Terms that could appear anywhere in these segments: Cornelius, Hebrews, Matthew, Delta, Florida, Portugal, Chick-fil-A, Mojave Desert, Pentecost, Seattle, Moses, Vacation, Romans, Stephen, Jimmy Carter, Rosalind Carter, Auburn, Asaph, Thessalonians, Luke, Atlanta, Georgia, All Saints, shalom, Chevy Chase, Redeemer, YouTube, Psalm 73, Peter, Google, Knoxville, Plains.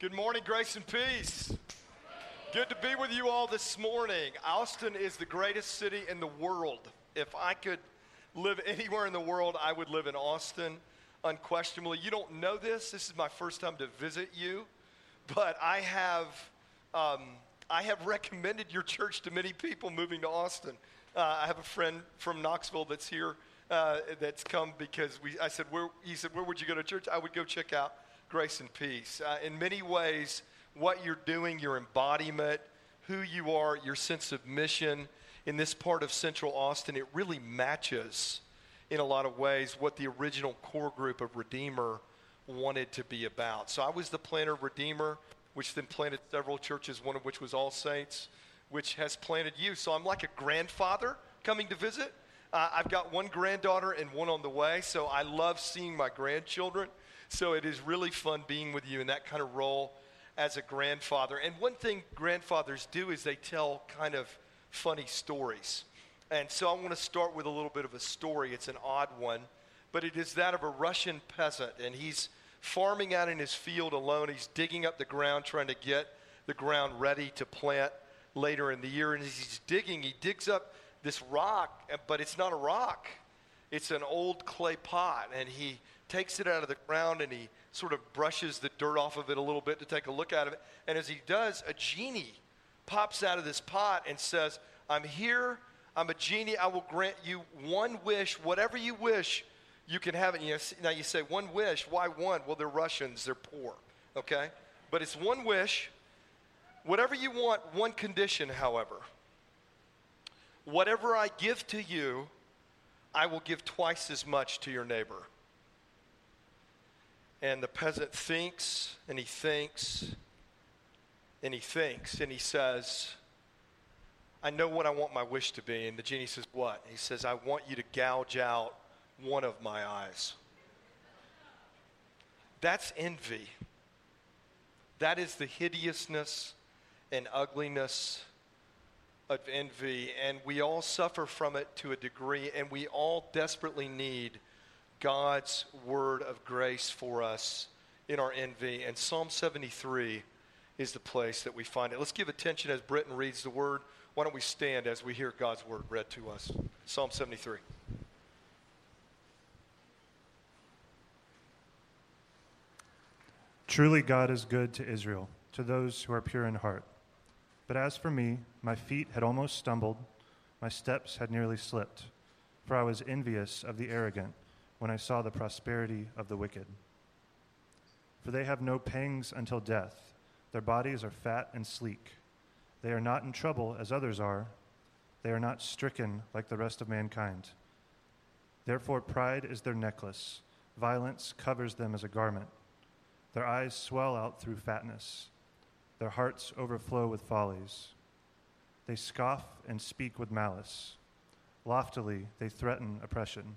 Good morning, grace and peace. Good to be with you all this morning. Austin is the greatest city in the world. If I could live anywhere in the world, I would live in Austin, unquestionably. You don't know this. This is my first time to visit you, but I have recommended your church to many people moving to Austin. I have a friend from Knoxville that's here that's come because he said, where would you go to church? I would go check out Grace and Peace. In many ways, what you're doing, your embodiment, who you are, your sense of mission in this part of Central Austin, it really matches in a lot of ways what the original core group of Redeemer wanted to be about. So I was the planter of Redeemer, which then planted several churches, one of which was All Saints, which has planted you. So I'm like a grandfather coming to visit. I've got one granddaughter and one on the way, so I love seeing my grandchildren. So it is really fun being with you in that kind of role as a grandfather. And one thing grandfathers do is they tell kind of funny stories. And so I want to start with a little bit of a story. It's an odd one, but it is that of a Russian peasant. And he's farming out in his field alone. He's digging up the ground, trying to get the ground ready to plant later in the year. And as he's digging, he digs up this rock, but it's not a rock. It's an old clay pot, and he takes it out of the ground, and he sort of brushes the dirt off of it a little bit to take a look at it. And as he does, a genie pops out of this pot and says, I'm here, I'm a genie, I will grant you one wish, whatever you wish, you can have it. Now you say, one wish, why one? Well, they're Russians, they're poor, okay? But it's one wish, whatever you want, one condition, however. Whatever I give to you, I will give twice as much to your neighbor. And the peasant thinks, and he thinks, and he thinks, and he says, I know what I want my wish to be. And the genie says, what? He says, I want you to gouge out one of my eyes. That's envy. That is the hideousness and ugliness of envy, and we all suffer from it to a degree, and we all desperately need God's word of grace for us in our envy, and Psalm 73 is the place that we find it. Let's give attention as Britton reads the word. Why don't we stand as we hear God's word read to us? Psalm 73. Truly God is good to Israel, to those who are pure in heart. But as for me, my feet had almost stumbled, my steps had nearly slipped, for I was envious of the arrogant when I saw the prosperity of the wicked. For they have no pangs until death, their bodies are fat and sleek. They are not in trouble as others are, they are not stricken like the rest of mankind. Therefore pride is their necklace, violence covers them as a garment. Their eyes swell out through fatness. Their hearts overflow with follies. They scoff and speak with malice. Loftily, they threaten oppression.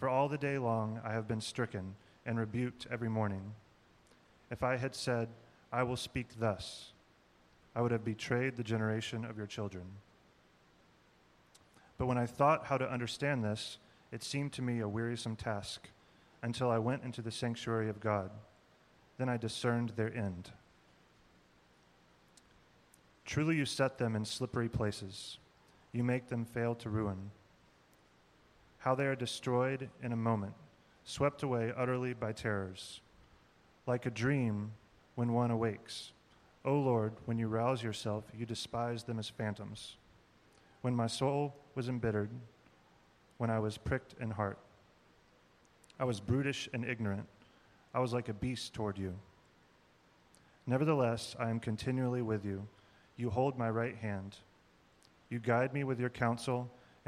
For all the day long I have been stricken and rebuked every morning. If I had said, I will speak thus, I would have betrayed the generation of your children. But when I thought how to understand this, it seemed to me a wearisome task until I went into the sanctuary of God. Then I discerned their end. Truly you set them in slippery places. You make them fail to ruin. How they are destroyed in a moment, swept away utterly by terrors. Like a dream when one awakes. O Lord, when you rouse yourself, you despise them as phantoms. When my soul was embittered, when I was pricked in heart, I was brutish and ignorant. I was like a beast toward you. Nevertheless, I am continually with you. You hold my right hand. You guide me with your counsel,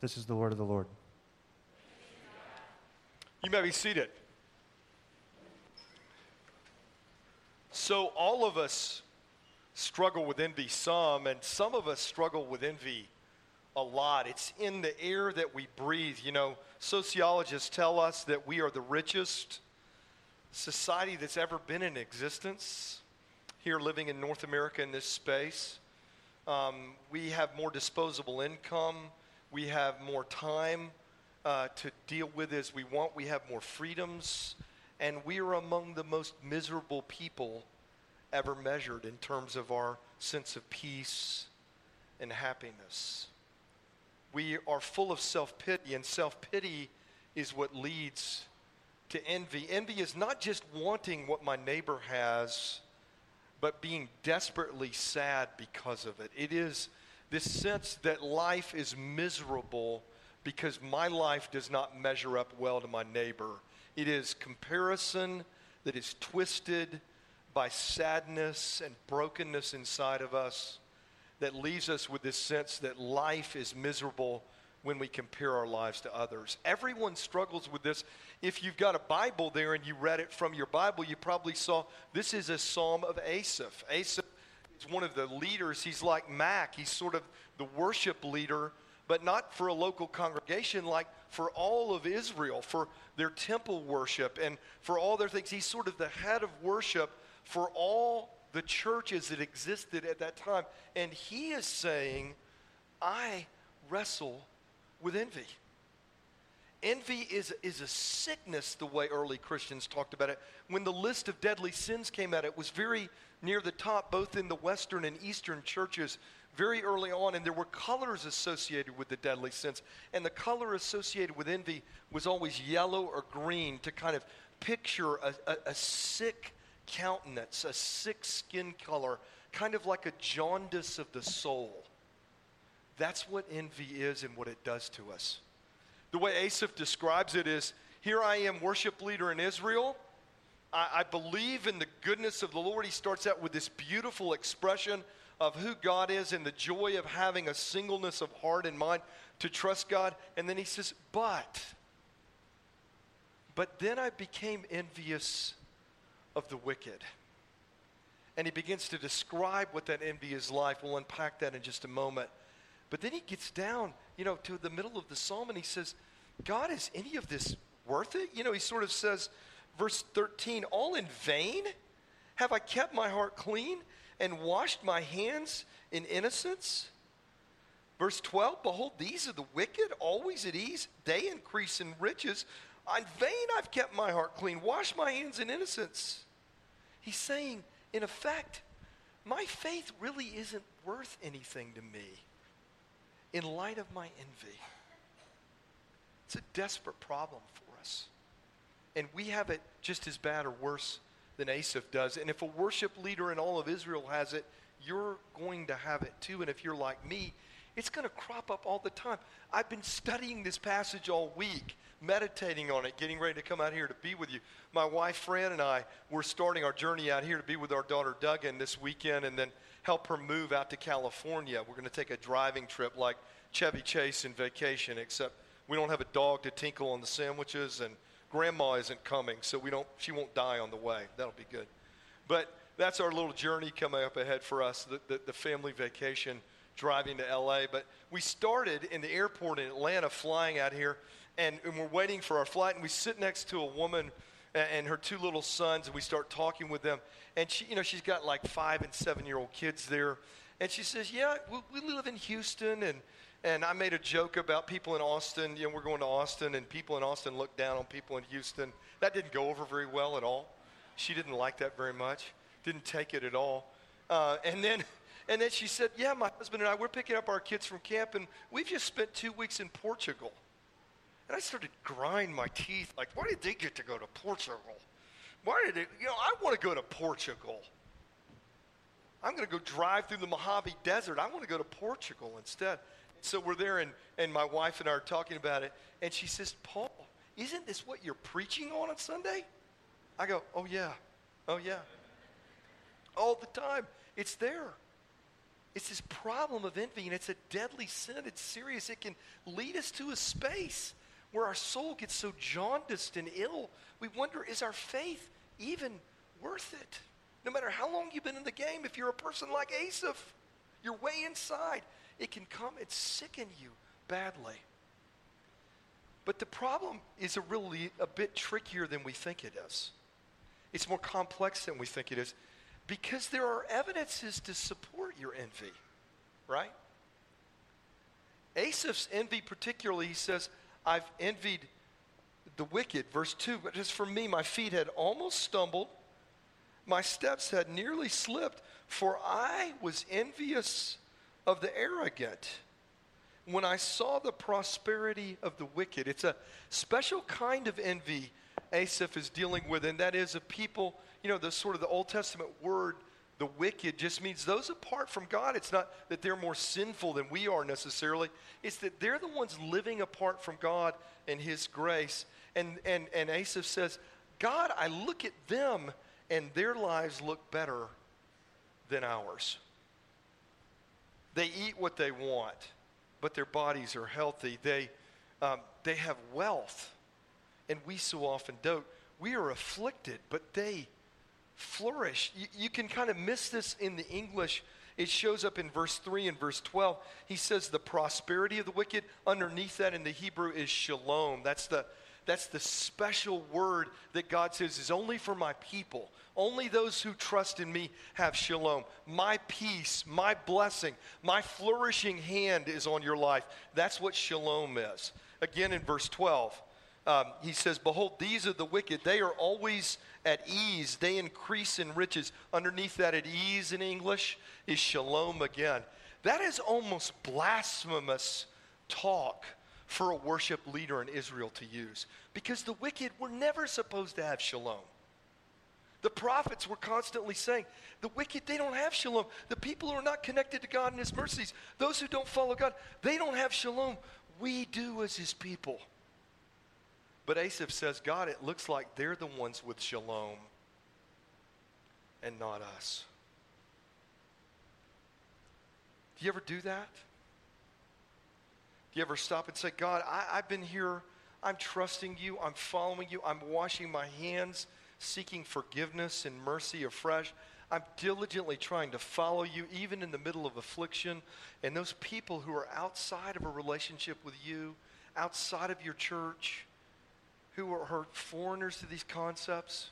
This is the word of the Lord. You may be seated. So all of us struggle with envy some, and some of us struggle with envy a lot. It's in the air that we breathe. You know, sociologists tell us that we are the richest society that's ever been in existence here living in North America in this space. We have more disposable income. We have more time to deal with as we want. We have more freedoms. And we are among the most miserable people ever measured in terms of our sense of peace and happiness. We are full of self-pity, and self-pity is what leads to envy. Envy is not just wanting what my neighbor has, but being desperately sad because of it. It is this sense that life is miserable because my life does not measure up well to my neighbor. It is comparison that is twisted by sadness and brokenness inside of us that leaves us with this sense that life is miserable when we compare our lives to others. Everyone struggles with this. If you've got a Bible there and you read it from your Bible, you probably saw this is a psalm of Asaph. Asaph is one of the leaders. He's like Mac. He's sort of the worship leader, but not for a local congregation, like for all of Israel, for their temple worship and for all their things. He's sort of the head of worship for all the churches that existed at that time. And he is saying, I wrestle with envy. Envy is a sickness, the way early Christians talked about it. When the list of deadly sins came out, it was very near the top, both in the Western and Eastern churches, very early on, and there were colors associated with the deadly sins. And the color associated with envy was always yellow or green to kind of picture a sick countenance, a sick skin color, kind of like a jaundice of the soul. That's what envy is and what it does to us. The way Asaph describes it is, here I am, worship leader in Israel. I believe in the goodness of the Lord. He starts out with this beautiful expression of who God is and the joy of having a singleness of heart and mind to trust God. And then he says, but then I became envious of the wicked. And he begins to describe what that envy is like. We'll unpack that in just a moment. But then he gets down, to the middle of the psalm, and he says, God, is any of this worth it? He sort of says, verse 13, all in vain have I kept my heart clean and washed my hands in innocence. Verse 12, behold, these are the wicked, always at ease. They increase in riches. In vain I've kept my heart clean, washed my hands in innocence. He's saying, in effect, my faith really isn't worth anything to me in light of my envy. It's a desperate problem for us. And we have it just as bad or worse than Asaph does. And if a worship leader in all of Israel has it, you're going to have it too. And if you're like me, it's going to crop up all the time. I've been studying this passage all week, meditating on it, getting ready to come out here to be with you. My wife, Fran, and I were starting our journey out here to be with our daughter, Duggan, this weekend and then help her move out to California. We're going to take a driving trip like Chevy Chase in Vacation, except we don't have a dog to tinkle on the sandwiches, and Grandma isn't coming, so she won't die on the way. That'll be good. But that's our little journey coming up ahead for us, the family vacation, driving to L.A. But we started in the airport in Atlanta flying out here, and we're waiting for our flight, and we sit next to a woman and her two little sons, and we start talking with them. And she, she's got like 5- and 7-year-old kids there. And she says, yeah, we live in Houston, and I made a joke about people in Austin. We're going to Austin, and people in Austin look down on people in Houston. That didn't go over very well at all. She didn't like that very much. Didn't take it at all. And then she said, yeah, my husband and I, we're picking up our kids from camp, and we've just spent 2 weeks in Portugal. And I started grinding my teeth, like, why did they get to go to Portugal? I want to go to Portugal. I'm going to go drive through the Mojave Desert. I want to go to Portugal instead. So we're there, and my wife and I are talking about it. And she says, Paul, isn't this what you're preaching on Sunday? I go, oh, yeah. Oh, yeah. All the time. It's there. It's this problem of envy, and it's a deadly sin. It's serious. It can lead us to a space where our soul gets so jaundiced and ill. We wonder, is our faith even worth it? No matter how long you've been in the game, if you're a person like Asaph, you're way inside. It can come and sicken you badly. But the problem is really a bit trickier than we think it is. It's more complex than we think it is, because there are evidences to support your envy, right? Asaph's envy particularly, he says, I've envied the wicked, verse 2, but as for me, my feet had almost stumbled, my steps had nearly slipped, for I was envious of the arrogant when I saw the prosperity of the wicked. It's a special kind of envy Asaph is dealing with, and that is of people, you know, the sort of the Old Testament word, the wicked, just means those apart from God. It's not that they're more sinful than we are necessarily. It's that they're the ones living apart from God and his grace. And Asaph says, God, I look at them and their lives look better than ours. They eat what they want, but their bodies are healthy. They have wealth, and we so often don't. We are afflicted, but they flourish. You can kind of miss this in the English. It shows up in verse 3 and verse 12. He says the prosperity of the wicked. Underneath that in the Hebrew is shalom. That's the special word that God says is only for my people. Only those who trust in me have shalom. My peace, my blessing, my flourishing hand is on your life. That's what shalom is. Again, in verse 12, he says, behold, these are the wicked. They are always at ease. They increase in riches. Underneath that at ease in English is shalom again. That is almost blasphemous talk for a worship leader in Israel to use, because the wicked were never supposed to have shalom. The prophets were constantly saying, the wicked, they don't have shalom. The people who are not connected to God and his mercies, those who don't follow God, they don't have shalom. We do as his people. But Asaph says, God, it looks like they're the ones with shalom and not us. Do you ever do that? You ever stop and say, God, I've been here, I'm trusting you, I'm following you, I'm washing my hands, seeking forgiveness and mercy afresh. I'm diligently trying to follow you, even in the middle of affliction. And those people who are outside of a relationship with you, outside of your church, who are foreigners to these concepts,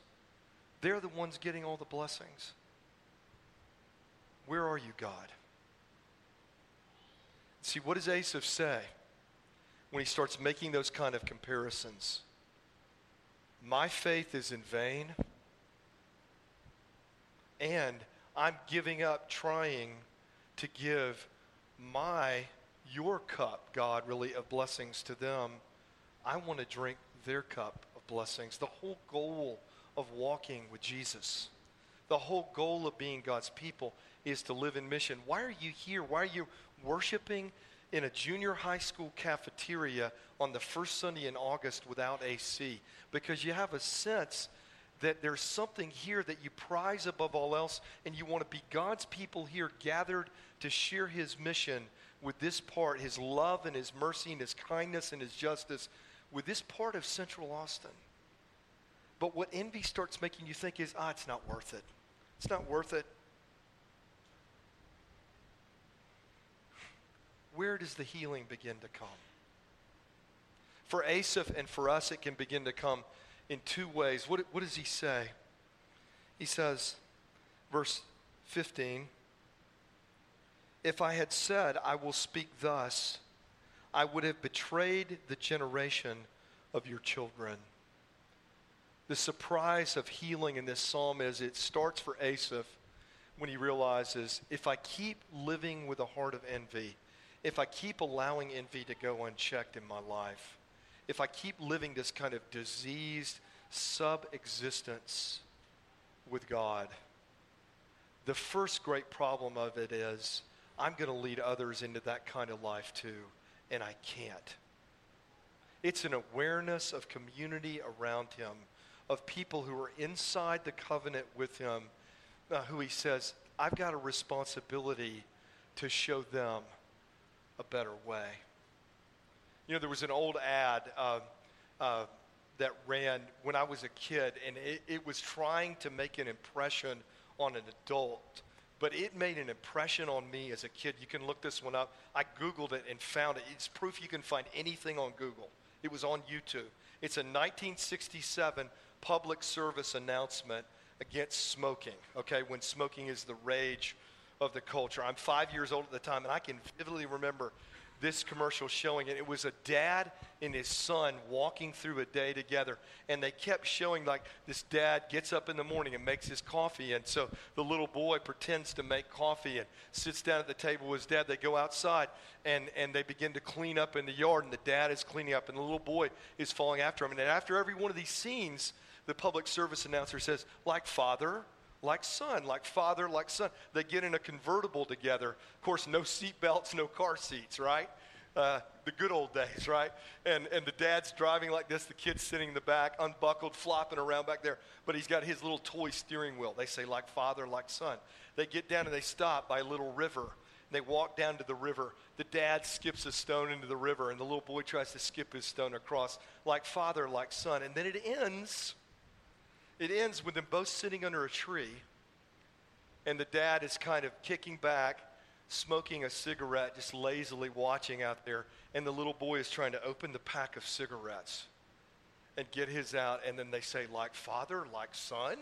they're the ones getting all the blessings. Where are you, God? See, what does Asaph say when he starts making those kind of comparisons? My faith is in vain, and I'm giving up trying to give your cup, God, really, of blessings to them. I want to drink their cup of blessings. The whole goal of walking with Jesus, the whole goal of being God's people is to live in mission. Why are you here? Why are you worshiping in a junior high school cafeteria on the first Sunday in August without AC? Because you have a sense that there's something here that you prize above all else, and you want to be God's people here gathered to share his mission with this part, his love and his mercy and his kindness and his justice, with this part of Central Austin. But what envy starts making you think is, it's not worth it. It's not worth it. Where does the healing begin to come? For Asaph and for us, it can begin to come in two ways. What does he say? He says, verse 15, if I had said, I will speak thus, I would have betrayed the generation of your children. The surprise of healing in this psalm is it starts for Asaph when he realizes, if I keep living with a heart of envy, if I keep allowing envy to go unchecked in my life, if I keep living this kind of diseased sub-existence with God, The first great problem of it is I'm going to lead others into that kind of life too, and I can't. It's an awareness of community around him, of people who are inside the covenant with him, who he says, I've got a responsibility to show them a better way. You know, there was an old ad that ran when I was a kid, and it was trying to make an impression on an adult, but it made an impression on me as a kid. You can look this one up. I Googled it and found it. It's proof you can find anything on Google. It was on YouTube. It's a 1967 public service announcement against smoking, okay, when smoking is the rage of the culture. I'm 5 years old at the time, and I can vividly remember this commercial showing it. It was a dad and his son walking through a day together, and they kept showing, like, this dad gets up in the morning and makes his coffee, and so the little boy pretends to make coffee and sits down at the table with his dad. They go outside, and they begin to clean up in the yard, and the dad is cleaning up, and the little boy is following after him. And after every one of these scenes, the public service announcer says, like father, like son, like father, like son. They get in a convertible together. Of course, no seat belts, no car seats, right? The good old days, right? And the dad's driving like this, the kid's sitting in the back, unbuckled, flopping around back there, but he's got his little toy steering wheel. They say, like father, like son. They get down and they stop by a little river. They walk down to the river. The dad skips a stone into the river, and the little boy tries to skip his stone across, like father, like son. And then it ends. It ends with them both sitting under a tree, and the dad is kind of kicking back, smoking a cigarette, just lazily watching out there, and the little boy is trying to open the pack of cigarettes and get his out, and then they say, like father, like son.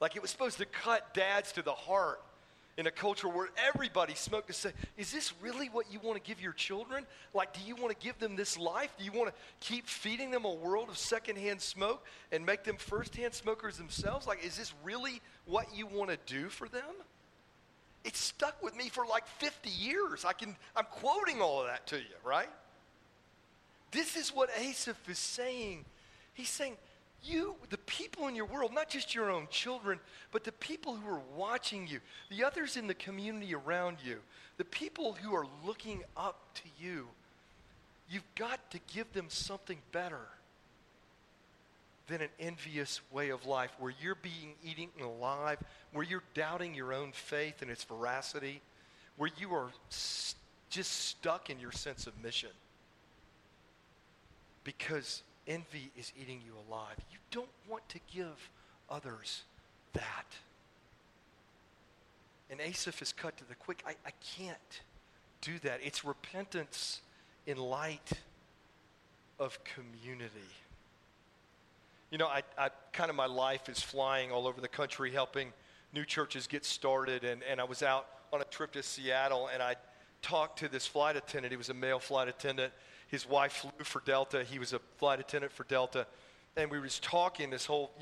Like, it was supposed to cut dads to the heart in a culture where everybody smoked, to say, is this really what you want to give your children? Like, do you want to give them this life? Do you want to keep feeding them a world of secondhand smoke and make them firsthand smokers themselves? Like, is this really what you want to do for them? It stuck with me for like 50 years. I'm quoting all of that to you, right? This is what Asaph is saying. He's saying, you, the people in your world, not just your own children, but the people who are watching you, the others in the community around you, the people who are looking up to you, you've got to give them something better than an envious way of life where you're being eaten alive, where you're doubting your own faith and its veracity, where you are just stuck in your sense of mission because envy is eating you alive. You don't want to give others that. And Asaph is cut to the quick. I can't do that. It's repentance in light of community. You know, I kind of, my life is flying all over the country helping new churches get started. And I was out on a trip to Seattle, and I talked to this flight attendant. He was a male flight attendant. His wife flew for Delta. He was a flight attendant for Delta. And we were just talking this whole,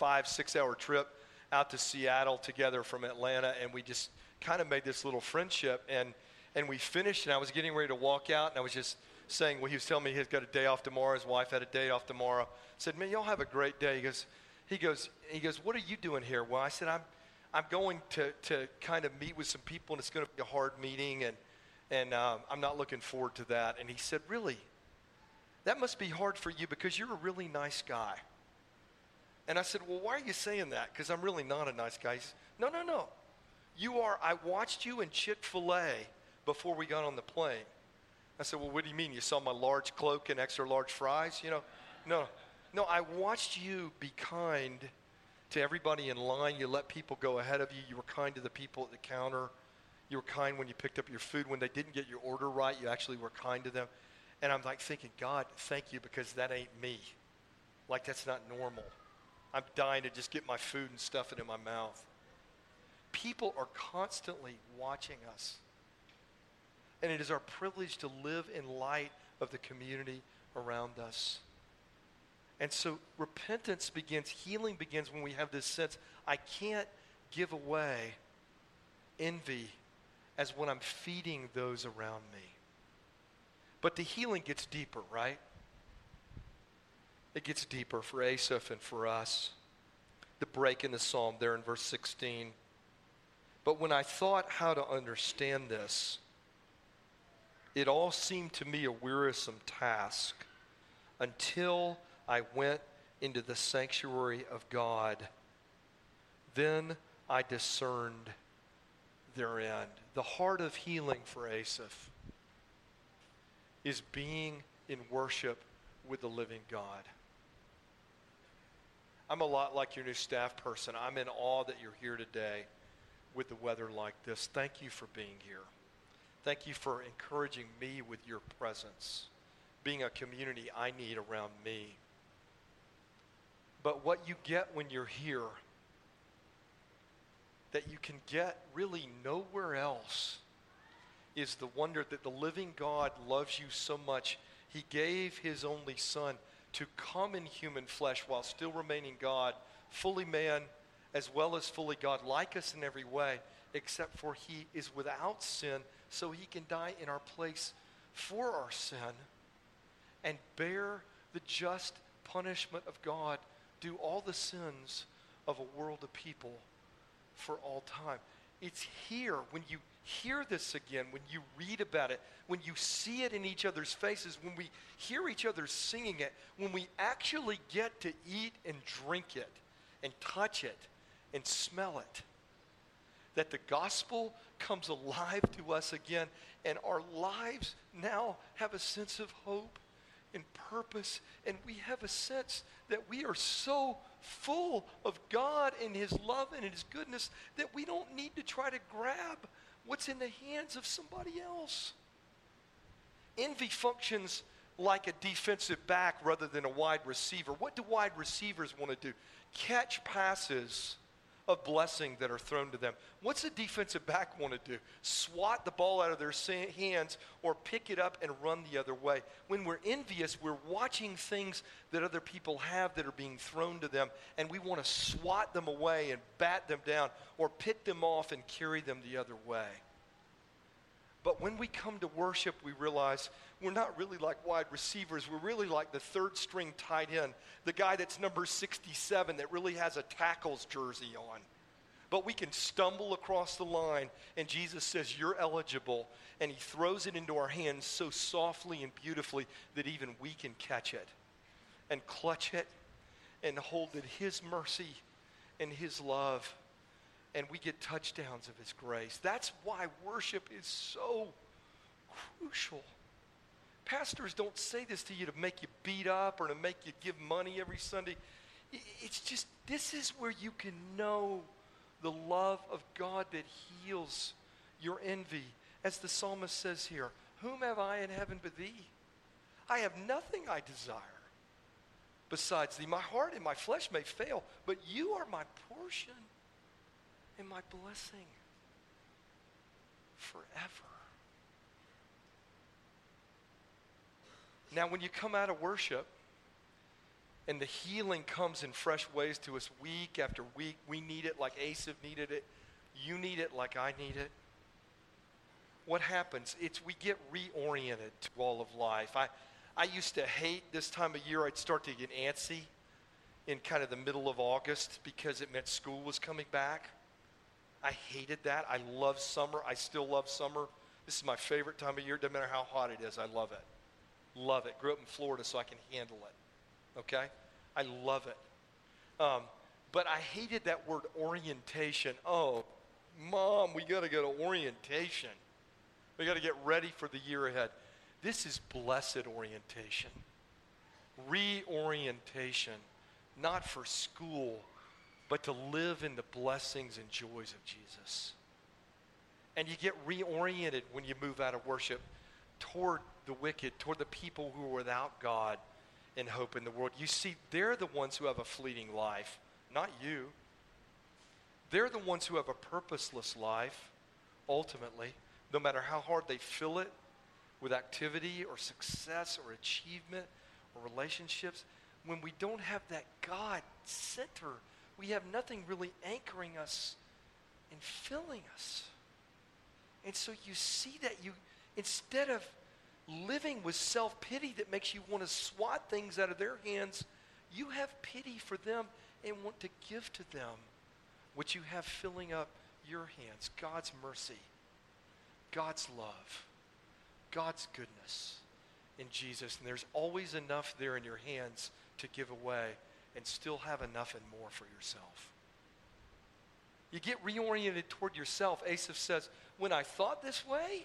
5-6 hour trip out to Seattle together from Atlanta. And we just kind of made this little friendship. And we finished, and I was getting ready to walk out. And I was just saying, well, he was telling me he's got a day off tomorrow. His wife had a day off tomorrow. I said, man, y'all have a great day. He goes, what are you doing here? Well, I said, I'm going to kind of meet with some people, and it's going to be a hard meeting. And I'm not looking forward to that. And he said, really? That must be hard for you because you're a really nice guy. And I said, well, why are you saying that? Because I'm really not a nice guy. He said, no. You are. I watched you in Chick-fil-A before we got on the plane. I said, well, what do you mean? You saw my large Coke and extra large fries? No, I watched you be kind to everybody in line. You let people go ahead of you. You were kind to the people at the counter. You were kind when you picked up your food. When they didn't get your order right, you actually were kind to them. And I'm like thinking, God, thank you, because that ain't me. Like, that's not normal. I'm dying to just get my food and stuff it in my mouth. People are constantly watching us. And it is our privilege to live in light of the community around us. And so repentance begins, healing begins when we have this sense, I can't give away envy as when I'm feeding those around me. But the healing gets deeper, right? It gets deeper for Asaph and for us. The break in the psalm there in verse 16. But when I thought how to understand this, it all seemed to me a wearisome task until I went into the sanctuary of God. Then I discerned their end. The heart of healing for Asaph is being in worship with the living God. I'm a lot like your new staff person. I'm in awe that you're here today with the weather like this. Thank you for being here. Thank you for encouraging me with your presence, being a community I need around me. But what you get when you're here, that you can get really nowhere else, is the wonder that the living God loves you so much. He gave his only son to come in human flesh while still remaining God, fully man as well as fully God, like us in every way, except for he is without sin, so he can die in our place for our sin and bear the just punishment of God, do all the sins of a world of people for all time. It's here, when you hear this again, when you read about it, when you see it in each other's faces, when we hear each other singing it, when we actually get to eat and drink it and touch it and smell it, that the gospel comes alive to us again, and our lives now have a sense of hope and purpose, and we have a sense that we are so full of God and his love and his goodness that we don't need to try to grab what's in the hands of somebody else. Envy functions like a defensive back rather than a wide receiver. What do wide receivers want to do? Catch passes of blessing that are thrown to them. What's a defensive back want to do? Swat the ball out of their hands or pick it up and run the other way. When we're envious, we're watching things that other people have that are being thrown to them, and we want to swat them away and bat them down or pick them off and carry them the other way. But when we come to worship, we realize we're not really like wide receivers. We're really like the third-string tight end, the guy that's number 67 that really has a tackles jersey on. But we can stumble across the line, and Jesus says, "You're eligible," and he throws it into our hands so softly and beautifully that even we can catch it and clutch it and hold it, his mercy and his love, and we get touchdowns of his grace. That's why worship is so crucial. Pastors don't say this to you to make you beat up or to make you give money every Sunday. It's just, this is where you can know the love of God that heals your envy. As the psalmist says here, "Whom have I in heaven but thee? I have nothing I desire besides thee. My heart and my flesh may fail, but you are my portion and my blessing forever." Now, when you come out of worship and the healing comes in fresh ways to us week after week, we need it like Asaph needed it. You need it like I need it. What happens? We get reoriented to all of life. I used to hate this time of year. I'd start to get antsy in kind of the middle of August because it meant school was coming back. I hated that. I love summer. I still love summer. This is my favorite time of year. Doesn't matter how hot it is. I love it. Love it. Grew up in Florida, so I can handle it, okay? I love it. But I hated that word orientation. Oh, Mom, we got to go to orientation. We got to get ready for the year ahead. This is blessed orientation, reorientation, not for school, but to live in the blessings and joys of Jesus. And you get reoriented when you move out of worship toward the wicked, toward the people who are without God and hope in the world. You see, they're the ones who have a fleeting life, not you. They're the ones who have a purposeless life, ultimately, no matter how hard they fill it with activity or success or achievement or relationships. When we don't have that God center, we have nothing really anchoring us and filling us. And so you see that you, instead of living with self-pity that makes you want to swat things out of their hands, you have pity for them and want to give to them what you have filling up your hands, God's mercy, God's love, God's goodness in Jesus. And there's always enough there in your hands to give away and still have enough and more for yourself. You get reoriented toward yourself. Asaph says, when I thought this way,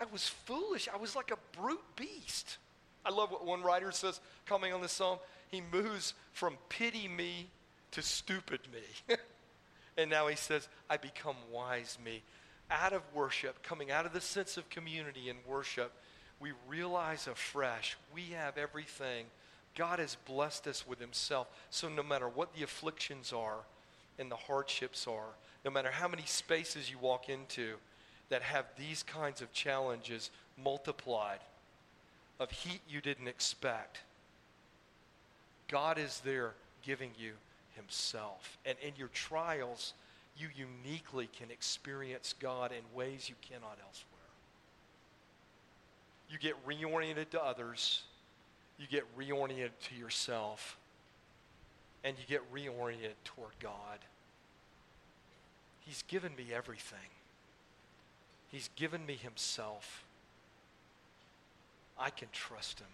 I was foolish. I was like a brute beast. I love what one writer says, commenting on this psalm. He moves from pity me to stupid me. And now he says, I become wise me. Out of worship, coming out of the sense of community in worship, we realize afresh we have everything. God has blessed us with himself. So no matter what the afflictions are and the hardships are, no matter how many spaces you walk into that have these kinds of challenges multiplied, of heat you didn't expect, God is there giving you himself. And in your trials, you uniquely can experience God in ways you cannot elsewhere. You get reoriented to others, you get reoriented to yourself, and you get reoriented toward God. He's given me everything. He's given me himself. I can trust him.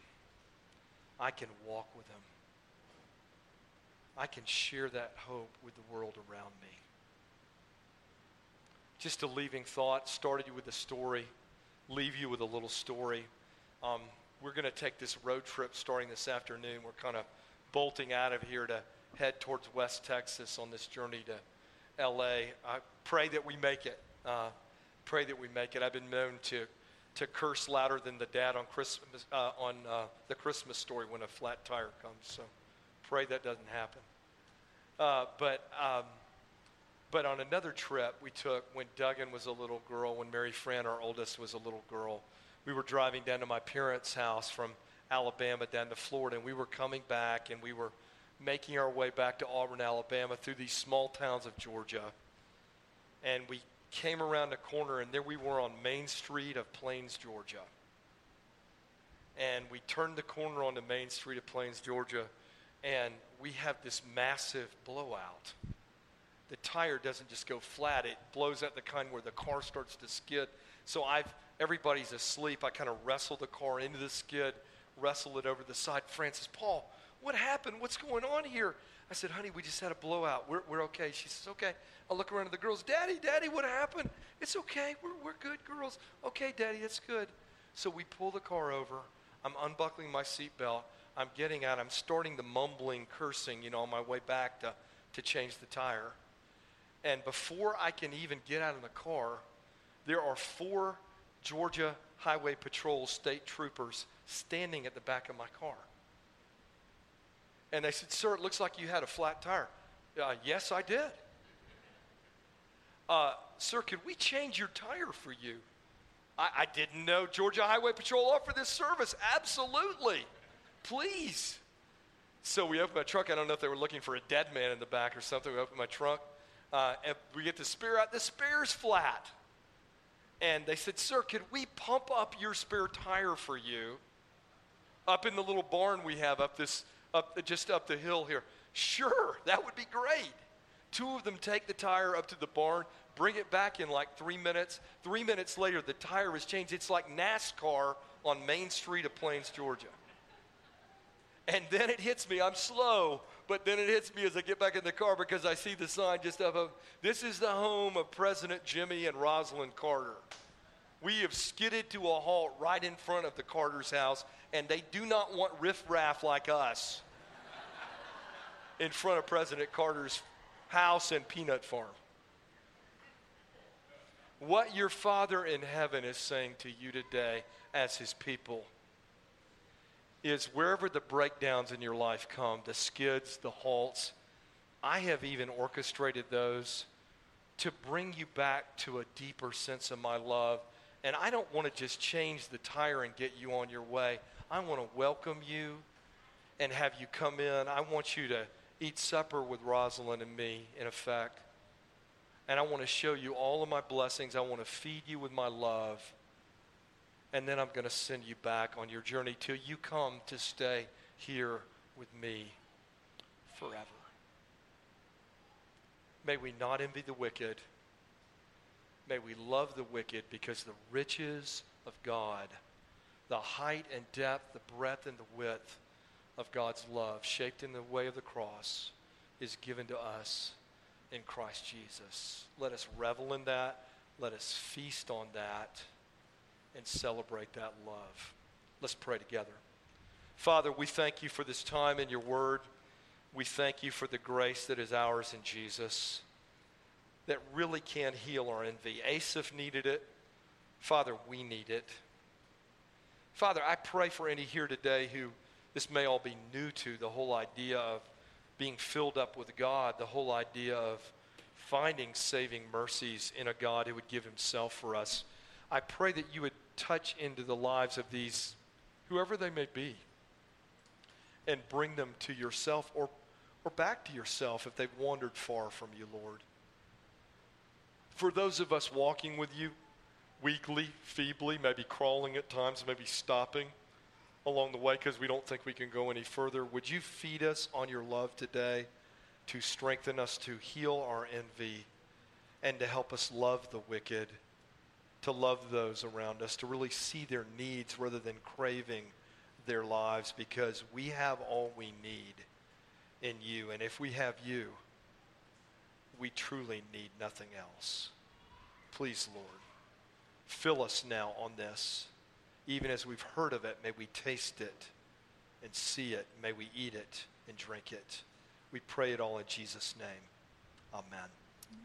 I can walk with him. I can share that hope with the world around me. Just a leaving thought, started you with a story, leave you with a little story. We're going to take this road trip starting this afternoon. We're kind of bolting out of here to head towards West Texas on this journey to L.A. I pray that we make it. Pray that we make it. I've been known to curse louder than the dad on Christmas the Christmas Story when a flat tire comes. So pray that doesn't happen. But on another trip we took when Duggan was a little girl, when Mary Fran, our oldest, was a little girl, we were driving down to my parents' house from Alabama down to Florida, and we were coming back, and we were making our way back to Auburn, Alabama, through these small towns of Georgia. And we came around the corner, and there we were on Main Street of Plains, Georgia. And we turned the corner onto Main Street of Plains, Georgia, and we have this massive blowout. The tire doesn't just go flat, it blows out the kind where the car starts to skid. So everybody's asleep. I kind of wrestled the car into the skid, wrestled it over the side. Francis, Paul, what happened? What's going on here? I said, honey, we just had a blowout. We're okay. She says, okay. I look around at the girls. Daddy, what happened? It's okay. We're good, girls. Okay, Daddy, that's good. So we pull the car over. I'm unbuckling my seatbelt. I'm getting out. I'm starting the mumbling, cursing, on my way back to change the tire. And before I can even get out of the car, there are 4 Georgia Highway Patrol state troopers standing at the back of my car. And they said, sir, it looks like you had a flat tire. Yes, I did. Sir, could we change your tire for you? I didn't know Georgia Highway Patrol offered this service. Absolutely. Please. So we opened my trunk. I don't know if they were looking for a dead man in the back or something. We opened my trunk. And we get the spare out. The spare's flat. And they said, sir, could we pump up your spare tire for you up in the little barn we have up the hill here? Sure, that would be great. 2 of them take the tire up to the barn, bring it back in like 3 minutes. 3 minutes later, the tire is changed. It's like NASCAR on Main Street of Plains, Georgia. And then it hits me. I'm slow, but then it hits me as I get back in the car, because I see the sign just up of, this is the home of President Jimmy and Rosalind Carter. We have skidded to a halt right in front of the Carter's house, and they do not want riffraff like us in front of President Carter's house and peanut farm. What your Father in heaven is saying to you today as his people is, wherever the breakdowns in your life come, the skids, the halts, I have even orchestrated those to bring you back to a deeper sense of my love. And I don't want to just change the tire and get you on your way. I want to welcome you and have you come in. I want you to eat supper with Rosalind and me, in effect. And I want to show you all of my blessings. I want to feed you with my love. And then I'm going to send you back on your journey till you come to stay here with me forever. May we not envy the wicked. May we love the wicked, because the riches of God, the height and depth, the breadth and the width of God's love, shaped in the way of the cross, is given to us in Christ Jesus. Let us revel in that. Let us feast on that and celebrate that love. Let's pray together. Father, we thank you for this time in your word. We thank you for the grace that is ours in Jesus that really can heal our envy. Asaph needed it. Father, we need it. Father, I pray for any here today who this may all be new to, the whole idea of being filled up with God, the whole idea of finding saving mercies in a God who would give himself for us. I pray that you would touch into the lives of these, whoever they may be, and bring them to yourself or back to yourself if they've wandered far from you, Lord. For those of us walking with you weakly, feebly, maybe crawling at times, maybe stopping along the way because we don't think we can go any further, would you feed us on your love today to strengthen us, to heal our envy, and to help us love the wicked, to love those around us, to really see their needs rather than craving their lives, because we have all we need in you. And if we have you, we truly need nothing else. Please, Lord, fill us now on this. Even as we've heard of it, may we taste it and see it. May we eat it and drink it. We pray it all in Jesus' name. Amen.